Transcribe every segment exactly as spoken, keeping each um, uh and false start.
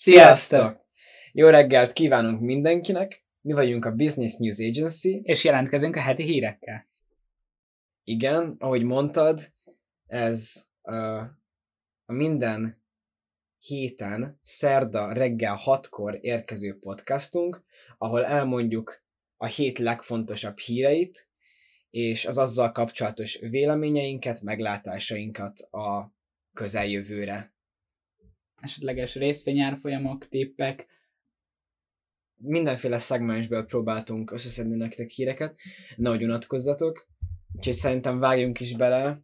Sziasztok! Jó reggelt kívánunk mindenkinek! Mi vagyunk a Business News Agency. És jelentkezünk a heti hírekkel. Igen, ahogy mondtad, ez uh, a minden héten, szerda reggel hatkor érkező podcastunk, ahol elmondjuk a hét legfontosabb híreit, és az azzal kapcsolatos véleményeinket, meglátásainkat a közeljövőre. Esetleges részvényárfolyamok, tippek. Mindenféle szegmensből próbáltunk összeszedni nektek híreket, nehogy unatkozzatok, úgyhogy szerintem vágjunk is bele,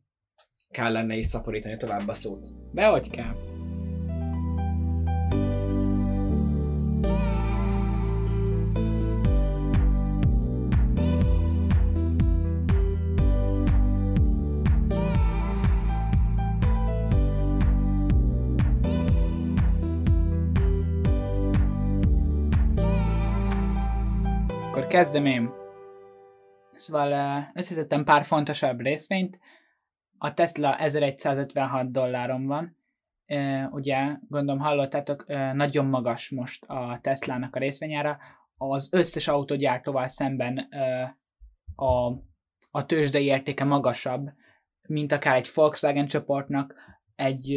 kell lenne is szaporítani tovább a szót. Dehogy kell! Kezdem én. Szóval összeszedtem pár fontosabb részvényt. A Tesla ezerszáz ötvenhat dolláron van. Ugye, gondolom hallottátok, nagyon magas most a Teslának a részvényára. Az összes autógyártóval szemben a, a tőzsdei értéke magasabb, mint akár egy Volkswagen csoportnak, egy,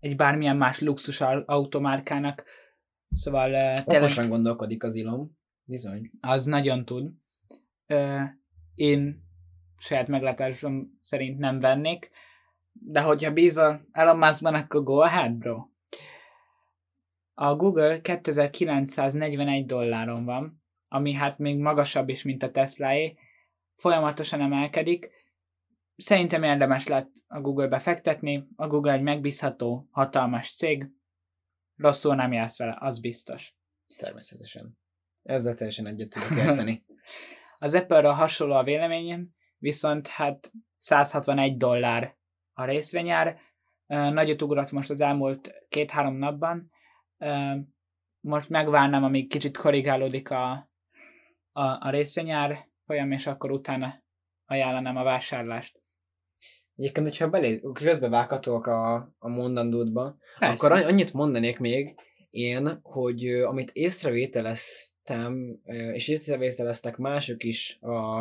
egy bármilyen más luxus automárkának. Szóval... Okosan gondolkodik az Elon. Bizony. Az nagyon tud. Ö, én saját meglátásom szerint nem vennék, de hogyha bízol Elon Muskban, akkor go ahead, bro. A Google kétezer-kilencszáznegyvenegy dolláron van, ami hát még magasabb is, mint a Tesláé. Folyamatosan emelkedik. Szerintem érdemes lett a Google-be fektetni. A Google egy megbízható, hatalmas cég. Rosszul nem jársz vele, az biztos. Természetesen. Ezzel teljesen egyet tudok érteni. Az Apple-ra hasonló a véleményem, viszont hát száz hatvanegy dollár a részvényár. Nagyot ugrott most az elmúlt két-három napban. Most megvárnám, amíg kicsit korrigálódik a, a, a részvényár folyam, és akkor utána ajánlanám a vásárlást. Egyébként, hogyha belé, közbevághatok a, a mondandódba, akkor annyit mondanék még, én, hogy amit észrevételeztem, és észrevételeztek mások is a,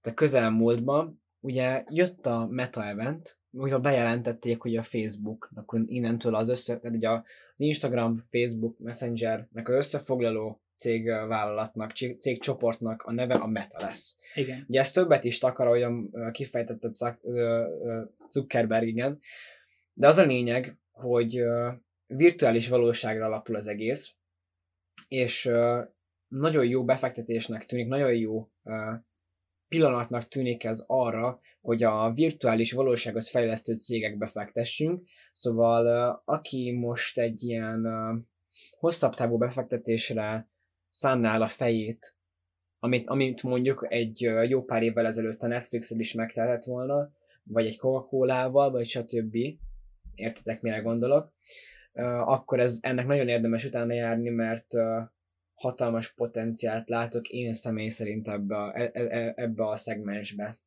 a közelmúltban, ugye jött a Meta event, ugye bejelentették, hogy a Facebooknak innentől az össze, ugye az Instagram, Facebook Messengernek az összefoglaló cégvállalatnak, cégcsoportnak a neve a Meta lesz. Igen. Ugye ez többet is takarolja, kifejtette Zuckerberg, igen. De az a lényeg, hogy virtuális valóságra alapul az egész, és uh, nagyon jó befektetésnek tűnik, nagyon jó uh, pillanatnak tűnik ez arra, hogy a virtuális valóságot fejlesztő cégekbe fektessünk, szóval uh, aki most egy ilyen uh, hosszabb távú befektetésre szánná el a fejét, amit, amit mondjuk egy uh, jó pár évvel ezelőtt a Netflixel is megtehetett volna, vagy egy Coca-Colával, vagy stb. Értetek, mire gondolok. Uh, akkor ez, ennek nagyon érdemes utána járni, mert uh, hatalmas potenciált látok én személy szerint ebbe a, e, e, ebbe a szegmensbe.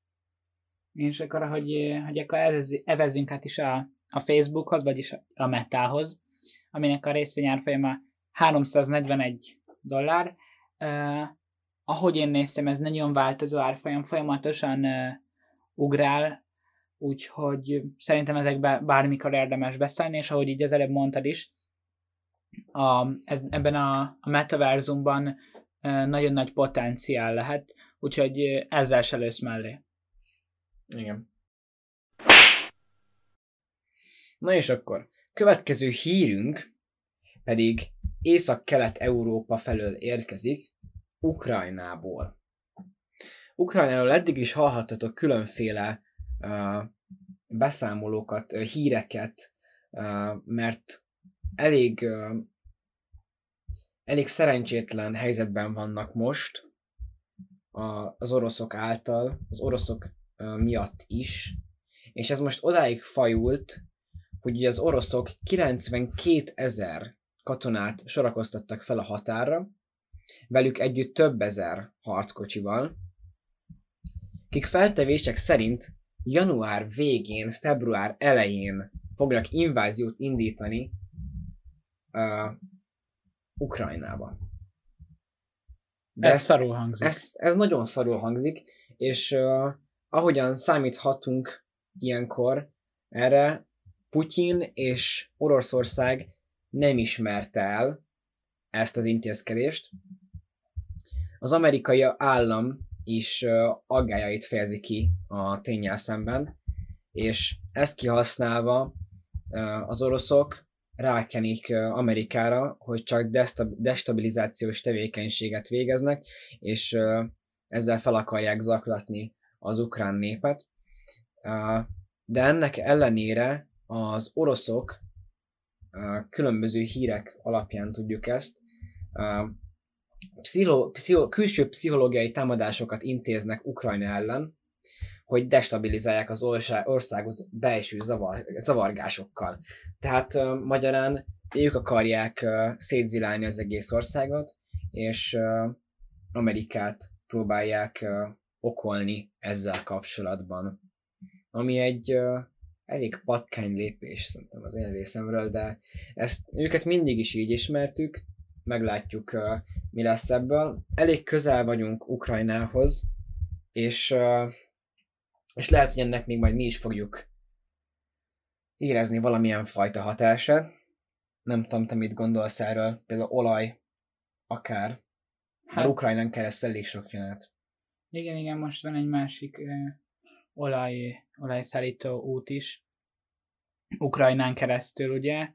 És akkor, hogy, hogy akkor evezünk hát is a, a Facebookhoz, vagyis a Metához, aminek a részvényárfolyama háromszáznegyvenegy dollár. Uh, ahogy én néztem, ez nagyon változó árfolyam, folyamatosan uh, ugrál, úgyhogy szerintem ezekbe bármikor érdemes beszélni, és ahogy így az előbb mondtad is, a, ez, ebben a, a metaverzumban e, nagyon nagy potenciál lehet, úgyhogy ezzel se lősz mellé. Igen. Na és akkor, következő hírünk pedig Észak-Kelet-Európa felől érkezik, Ukrajnából. Ukrajnáról eddig is hallhattatok különféle beszámolókat, híreket, mert elég, elég szerencsétlen helyzetben vannak most az oroszok által, az oroszok miatt is, és ez most odáig fajult, hogy az oroszok kilencvenkétezer katonát sorakoztattak fel a határra, velük együtt több ezer harckocsival, akik feltevések szerint január végén, február elején fognak inváziót indítani uh, Ukrajnába. De ez, ez szarul hangzik. Ez, ez nagyon szarul hangzik, és uh, ahogyan számíthatunk ilyenkor erre, Putyin és Oroszország nem ismerte el ezt az intézkedést. Az amerikai állam is uh, aggályait fejezi ki a ténnyel szemben, és ezt kihasználva uh, az oroszok rákenik uh, Amerikára, hogy csak desta- destabilizációs tevékenységet végeznek, és uh, ezzel fel akarják zaklatni az ukrán népet. Uh, de ennek ellenére az oroszok, uh, különböző hírek alapján tudjuk ezt, uh, Pszicho, pszicho, külső pszichológiai támadásokat intéznek Ukrajna ellen, hogy destabilizálják az országot belső zavar, zavargásokkal. Tehát uh, magyarán ők akarják uh, szétzilálni az egész országot, és uh, Amerikát próbálják uh, okolni ezzel kapcsolatban. Ami egy uh, elég patkány lépés szerintem az én részemről, de ezt őket mindig is így ismertük, meglátjuk, uh, mi lesz ebből. Elég közel vagyunk Ukrajnához, és, uh, és lehet, hogy ennek még majd mi is fogjuk érezni valamilyen fajta hatását. Nem tudom, te mit gondolsz erről, például olaj, akár. Hát, hát Ukrajnán keresztül elég sok jön át. Igen, igen, most van egy másik uh, olaj, olajszállító út is, Ukrajnán keresztül, ugye.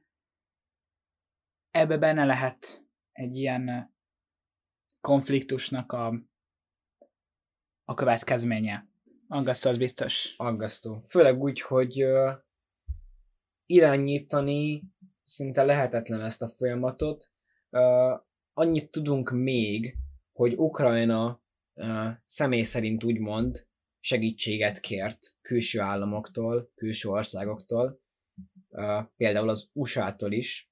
Ebbe benne lehet egy ilyen konfliktusnak a, a következménye. Aggasztó, az biztos. Aggasztó. Főleg úgy, hogy uh, irányítani szinte lehetetlen ezt a folyamatot. Uh, annyit tudunk még, hogy Ukrajna uh, személy szerint úgymond segítséget kért külső államoktól, külső országoktól, uh, például az u es á-tól is,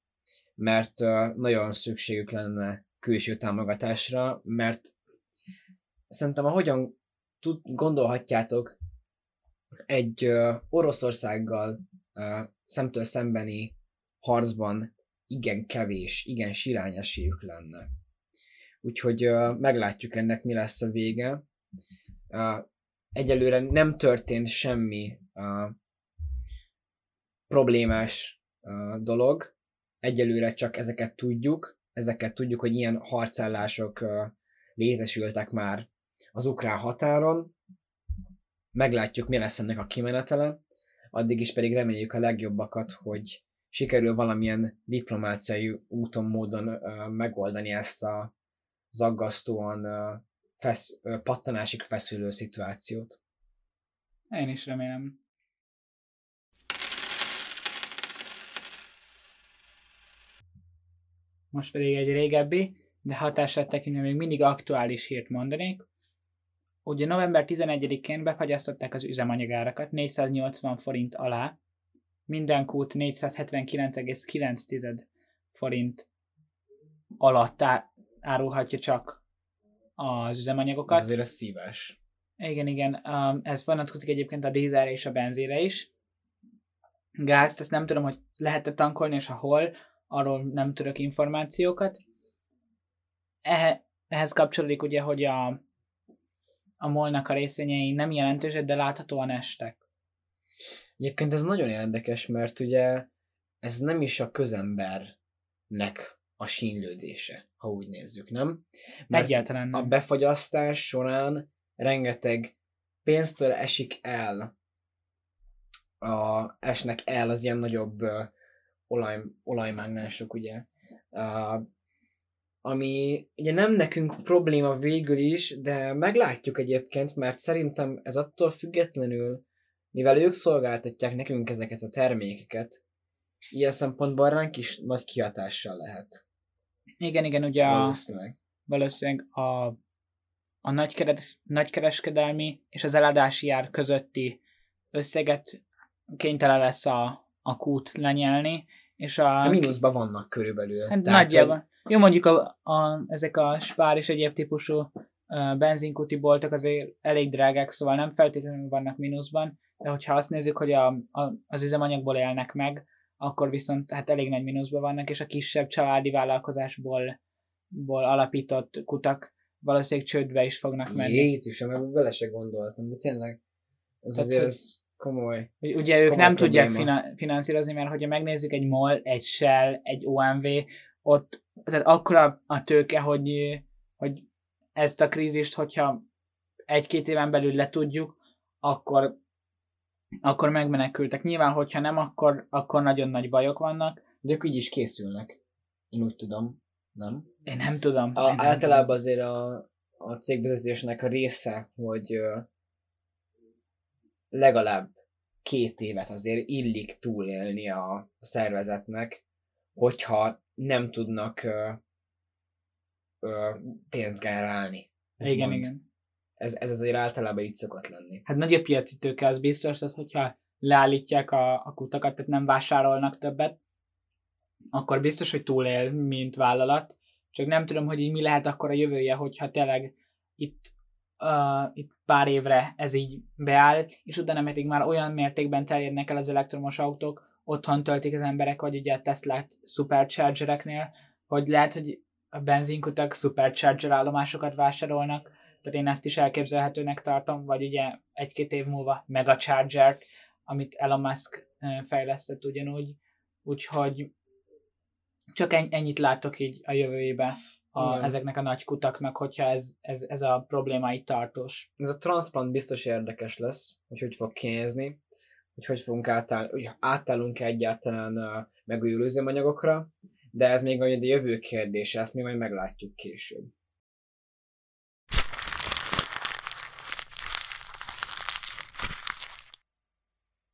mert nagyon szükségük lenne külső támogatásra, mert szerintem ahogyan tud, gondolhatjátok, egy Oroszországgal szemtől szembeni harcban igen kevés, igen silány esélyük lenne. Úgyhogy meglátjuk ennek mi lesz a vége. Egyelőre nem történt semmi problémás dolog, egyelőre csak ezeket tudjuk, ezeket tudjuk, hogy ilyen harcállások uh, létesültek már az ukrán határon. Meglátjuk, mi lesz ennek a kimenetele. Addig is pedig reméljük a legjobbakat, hogy sikerül valamilyen diplomáciai úton, módon uh, megoldani ezt a, az aggasztóan uh, fesz, uh, pattanásig feszülő szituációt. Én is remélem. Most pedig egy régebbi, de hatását tekintve még mindig aktuális hírt mondanék. Ugye november tizenegyedikén befagyasztották az üzemanyagárakat négyszáznyolcvan forint alá, minden kút négyszázhetvenkilenc egész kilenc tized forint alatt á- árulhatja csak az üzemanyagokat. Ez azért a szívás. Igen, igen, ez vonatkozik egyébként a dízelre és a benzére is. Gázt, ezt nem tudom, hogy lehet-e tankolni és ahol, arról nem tudok információkat. Ehhez kapcsolódik ugye, hogy a, a molnak a részvényei nem jelentősek, de láthatóan estek. Egyébként ez nagyon érdekes, mert ugye ez nem is a közembernek a sínylődése, ha úgy nézzük, nem? Mert egyáltalán nem. A befagyasztás során rengeteg pénztől esik el, a, esnek el az ilyen nagyobb Olaj, olajmágnások, ugye. Uh, ami ugye nem nekünk probléma végül is, de meglátjuk egyébként, mert szerintem ez attól függetlenül, mivel ők szolgáltatják nekünk ezeket a termékeket, ilyen szempontból ránk is nagy kihatással lehet. Igen, igen, ugye valószínűleg, a, valószínűleg a, a nagykeres, nagykereskedelmi és az eladási ár közötti összeget kénytelen lesz a a kút lenyelni, és a... a mínuszban vannak körülbelül. Hát nagyjából. Hogy... Jó, mondjuk a, a, ezek a spár és egyéb típusú uh, benzinkúti boltok azért elég drágák, szóval nem feltétlenül vannak mínuszban, de hogyha azt nézzük, hogy a, a, az üzemanyagból élnek meg, akkor viszont hát elég nagy mínuszban vannak, és a kisebb családi vállalkozásból ból alapított kutak valószínűleg csődbe is fognak menni. Jézusom, ebben bele se gondoltam, de tényleg ez tehát, azért ez komoly. Ugye ők komoly nem probléma. Tudják fina- finanszírozni, mert hogyha megnézzük egy MOL, egy Shell, egy o em vé, ott tehát akkora a tőke, hogy, hogy ezt a krízist, hogyha egy-két éven belül letudjuk, akkor, akkor megmenekültek. Nyilván, hogyha nem, akkor, akkor nagyon nagy bajok vannak. De ők így is készülnek. Én úgy tudom, nem? Én nem tudom. A, Én nem általában tudom. Azért a, a cégvezetésnek a része, hogy legalább két évet azért illik túlélni a szervezetnek, hogyha nem tudnak ö, ö, pénzt generálni. Igen, mond. igen. Ez, ez azért általában így szokott lenni. Hát nagy a piaci tőke, az biztos, az, hogyha leállítják a, a kutakat, tehát nem vásárolnak többet, akkor biztos, hogy túlél, mint vállalat. Csak nem tudom, hogy így mi lehet akkor a jövője, hogyha tényleg itt, uh, itt pár évre ez így beáll, és utána pedig már olyan mértékben terjednek el az elektromos autók, otthon töltik az emberek, vagy ugye a Tesla Superchargereknél, hogy lehet, hogy a benzinkutak Supercharger állomásokat vásárolnak, tehát én ezt is elképzelhetőnek tartom, vagy ugye egy-két év múlva megachargert, amit Elon Musk fejlesztett ugyanúgy, úgyhogy csak ennyit látok így a jövőjébe a, ezeknek a nagy kutaknak, hogyha ez, ez, ez a probléma itt tartós. Ez a transplant biztos érdekes lesz, hogy hogy fog kinézni, hogy hogy fogunk átállni, hogy átállunk egyáltalán megújuló üzemanyagokra, de ez még majd a jövő kérdése, ezt mi majd meglátjuk később.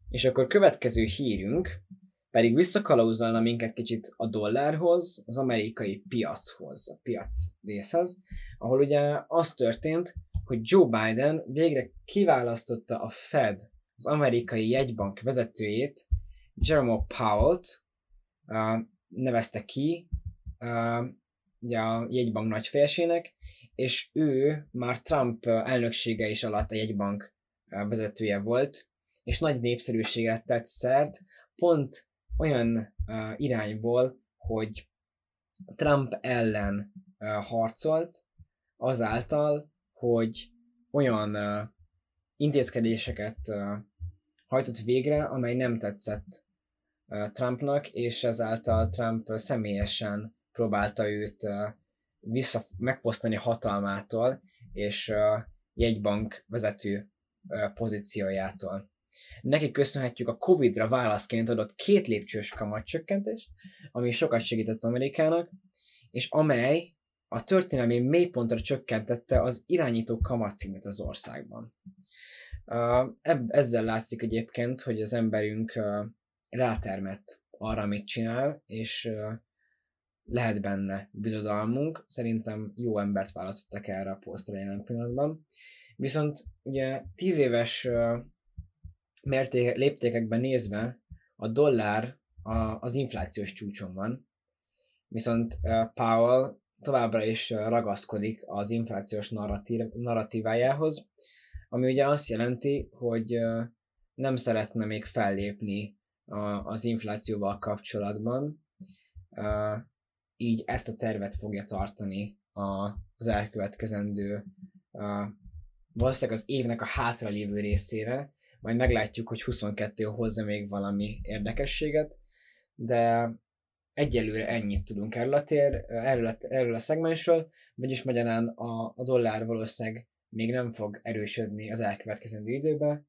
És akkor következő hírünk pedig visszakalauzolna minket kicsit a dollárhoz, az amerikai piachoz, a piac részhez, ahol ugye az történt, hogy Joe Biden végre kiválasztotta a Fed, az amerikai jegybank vezetőjét, Jeremy Powell-t uh, nevezte ki uh, ugye a jegybank nagyfőnökének, és ő már Trump elnöksége is alatt a jegybank vezetője volt, és nagy népszerűségre tett szert, pont olyan uh, irányból, hogy Trump ellen uh, harcolt, azáltal, hogy olyan uh, intézkedéseket uh, hajtott végre, amely nem tetszett uh, Trumpnak, és ezáltal Trump uh, személyesen próbálta őt uh, vissza megfosztani hatalmától, és uh, jegybank vezető uh, pozíciójától. Neki köszönhetjük a kovidra válaszként adott két lépcsős kamatcsökkentést, ami sokat segített Amerikának, és amely a történelmi mélypontra csökkentette az irányító kamatszintet az országban. Ezzel látszik egyébként, hogy az emberünk rátermett arra, amit csinál, és lehet benne bizodalmunk. Szerintem jó embert választottak erre a posztra jelen pillanatban. Viszont ugye tíz éves mértéke, léptékekben nézve a dollár a, az inflációs csúcson van, viszont uh, Powell továbbra is ragaszkodik az inflációs narratív, narratívájához, ami ugye azt jelenti, hogy uh, nem szeretne még fellépni a, az inflációval kapcsolatban, uh, így ezt a tervet fogja tartani a, az elkövetkezendő, uh, valószínűleg az évnek a hátralévő részére. Majd meglátjuk, hogy huszonkettő hozza még valami érdekességet, de egyelőre ennyit tudunk erről a, tér, erről a, erről a szegmensről, vagyis magyarán a, a dollár valószínűleg még nem fog erősödni az elkövetkezendő időben.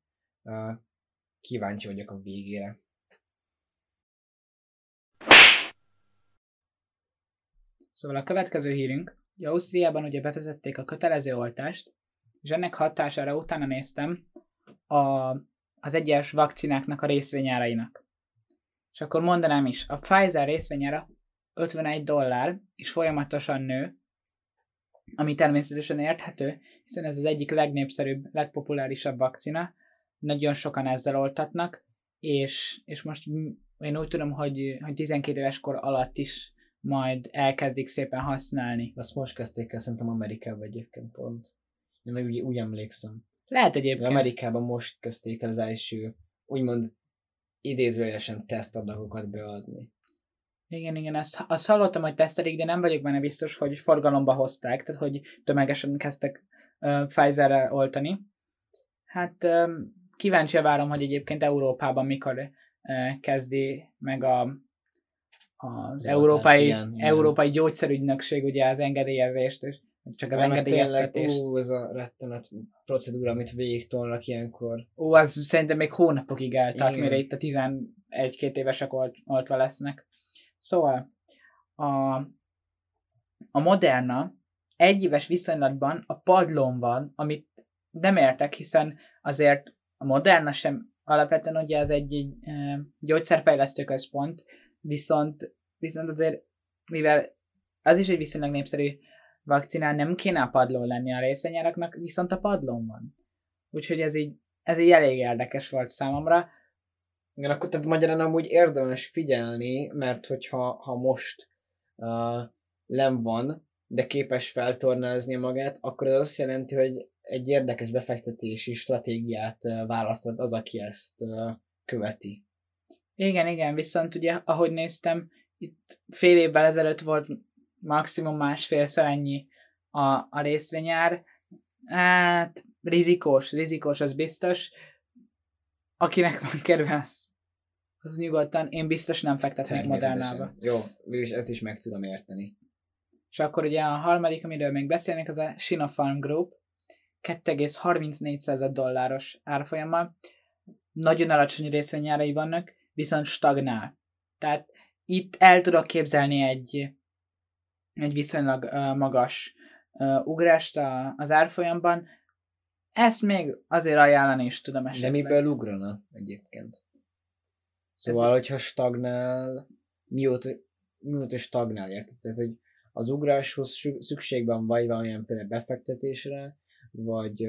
Kíváncsi vagyok a végére. Szóval a következő hírünk, hogy Ausztriában ugye bevezették a kötelező oltást, és ennek hatására utána néztem, A, az egyes vakcináknak a részvényárainak. És akkor mondanám is, a Pfizer részvényára ötvenegy dollár, és folyamatosan nő, ami természetesen érthető, hiszen ez az egyik legnépszerűbb, legpopulárisabb vakcina, nagyon sokan ezzel oltatnak, és, és most én úgy tudom, hogy, hogy tizenkét éves kor alatt is majd elkezdik szépen használni. Azt most kezdték el, szerintem Amerikában egyébként pont. Én meg úgy, úgy emlékszem. Lehet egyébként. Amerikában most kezdték el az első, úgymond idézőjelesen tesztadagokat beadni. Igen, igen, azt, azt hallottam, hogy tesztelik, de nem vagyok benne biztos, hogy forgalomba hozták, tehát hogy tömegesen kezdtek uh, Pfizerrel oltani. Hát um, kíváncsi várom, hogy egyébként Európában mikor uh, kezdi meg a, az európai, igen, igen. európai gyógyszerügynökség ugye az engedélyezést, és csak az engedélyeztetést. Ú, ez a rettenet procedúra, amit végigtolnak ilyenkor. Ó, az szerintem még hónapokig eltart, mire itt a tizenegy-két évesek olt, oltva lesznek. Szóval a, a Moderna egy éves viszonylatban a padlón van, amit nem értek, hiszen azért a Moderna sem alapvetően ugye az egy, egy gyógyszerfejlesztő központ, viszont, viszont azért, mivel az is egy viszonylag népszerű vakcinál, nem kéne a padlón lenni a részvényáraknak, viszont a padlón van. Úgyhogy ez így, ez így elég érdekes volt számomra. Igen, akkor tehát magyarán amúgy érdemes figyelni, mert hogyha ha most uh, len van, de képes feltornázni magát, akkor ez azt jelenti, hogy egy érdekes befektetési stratégiát uh, választod az, aki ezt uh, követi. Igen, igen, viszont ugye, ahogy néztem, itt fél évvel ezelőtt volt maximum másfélszer ennyi a, a részvényár. Hát, rizikós, rizikós, az biztos. Akinek van kedve, az, az nyugodtan, én biztos nem fektetnék Modernába. Jó, és ezt is meg tudom érteni. És akkor ugye a harmadik, amiről még beszélnék, az a Sinopharm Group, kettő egész harmincnégy dolláros árfolyammal. Nagyon alacsony részvényárai vannak, viszont stagnál. Tehát itt el tudok képzelni egy, egy viszonylag uh, magas uh, ugrást a, az árfolyamban. Ezt még azért ajánlani is tudom esetleg. De miből ugrana egyébként? Szóval, ez hogyha stagnál, mióta, mióta stagnál, érted? Tehát, hogy az ugráshoz szükségben vagy valamilyen például befektetésre, vagy,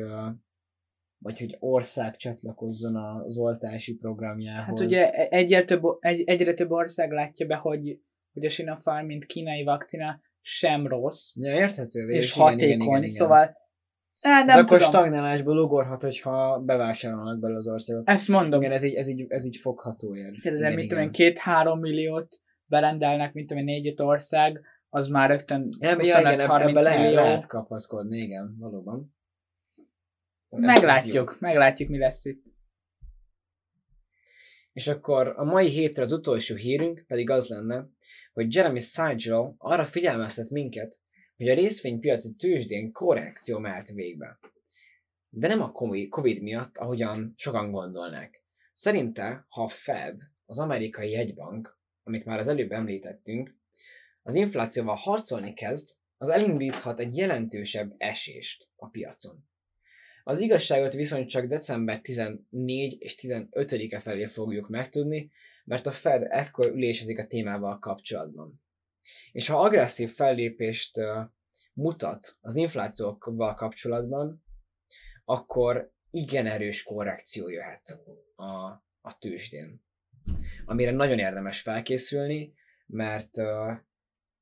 vagy hogy ország csatlakozzon az oltási programjához. Hát ugye egyre több, egy, egyre több ország látja be, hogy, hogy a Sinopharm, mint kínai vakcina sem rossz. Ja, érthető. És igen, hatékony, igen, igen, igen. Szóval hát nem de akkor tudom. Stagnálásból ugorhat, hogyha bevásárolnak belőle az országot. Ezt mondom. Igen, ez így, ez így, ez így fogható. Ér. Kérdezem, mit tudom én, két-három milliót berendelnek, mint tudom én, négy-öt ország, az már rögtön huszonöt-harminc millió. Lehet kapaszkodni, igen, valóban. Ez meglátjuk, meglátjuk, mi lesz itt. És akkor a mai hétre az utolsó hírünk pedig az lenne, hogy Jeremy Sajjó arra figyelmeztet minket, hogy a részvénypiaci tőzsdén korrekció mehet végbe. De nem a COVID miatt, ahogyan sokan gondolnák. Szerinte, ha a Fed, az amerikai jegybank, amit már az előbb említettünk, az inflációval harcolni kezd, az elindíthat egy jelentősebb esést a piacon. Az igazságot viszont csak december tizennégy és tizenötödike felé fogjuk megtudni, mert a Fed ekkor ülésezik a témával kapcsolatban. És ha agresszív fellépést uh, mutat az inflációval kapcsolatban, akkor igen erős korrekció jöhet a, a tőzsdén. Amire nagyon érdemes felkészülni, mert uh,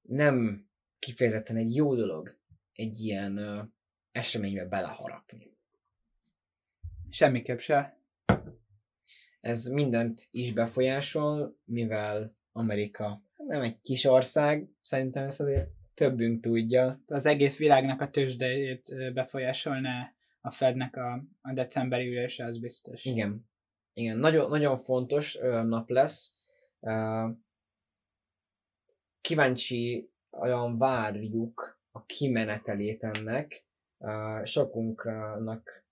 nem kifejezetten egy jó dolog egy ilyen uh, eseménybe beleharapni. Semmiképp se. Ez mindent is befolyásol, mivel Amerika nem egy kis ország, szerintem ezt azért többünk tudja. Az egész világnak a tőzsdejét befolyásolná a Fednek a, a decemberi ülése, az biztos. Igen. Igen, nagyon, nagyon fontos nap lesz. Kíváncsi, olyan várjuk a kimenetelét ennek. Sokunknak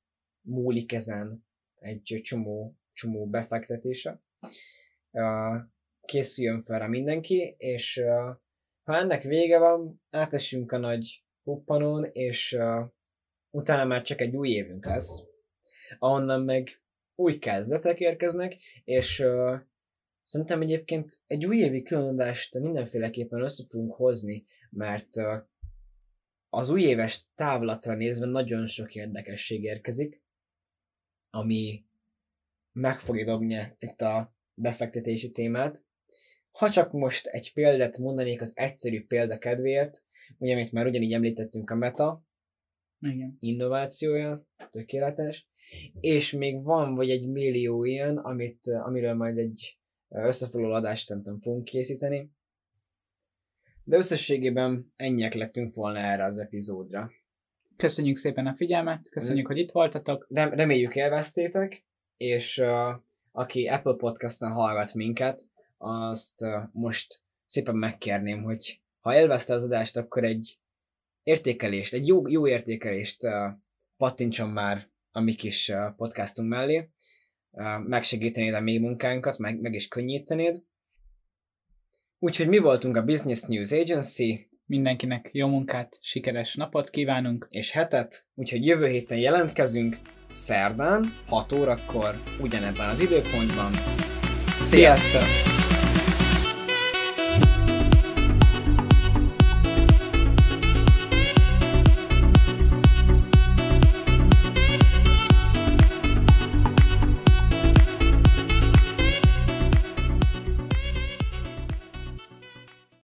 múlik ezen egy csomó, csomó befektetése. Készüljön fel rá mindenki, és uh, ha ennek vége van, átesünk a nagy huppanón, és uh, utána már csak egy új évünk lesz, ahonnan meg új kezdetek érkeznek, és uh, szerintem egyébként egy új évi különadást mindenféleképpen össze fogunk hozni, mert uh, az új éves távlatra nézve nagyon sok érdekesség érkezik, ami meg fogja dobni itt a befektetési témát. Ha csak most egy példát mondanék az egyszerű példa kedvéért, ugye, amit már ugyanígy említettünk, a Meta, igen, innovációja, tökéletes, és még van vagy egy millió ilyen, amit, amiről majd egy összefoglaló adást szerintem fogunk készíteni. De összességében ennyiek lettünk volna erre az epizódra. Köszönjük szépen a figyelmet, köszönjük, hogy itt voltatok. Rem- reméljük elvesztétek, és uh, aki Apple Podcast-on hallgat minket, azt uh, most szépen megkérném, hogy ha elveszte az adást, akkor egy értékelést, egy jó, jó értékelést uh, pattintson már a mi kis uh, podcastunk mellé. Uh, megsegítenéd a mi munkánkat, meg, meg is könnyítenéd. Úgyhogy mi voltunk a Business News Agency. Mindenkinek jó munkát, sikeres napot kívánunk, és hetet, úgyhogy jövő héten jelentkezünk, szerdán, hat órakor, ugyanebben az időpontban. Sziasztok!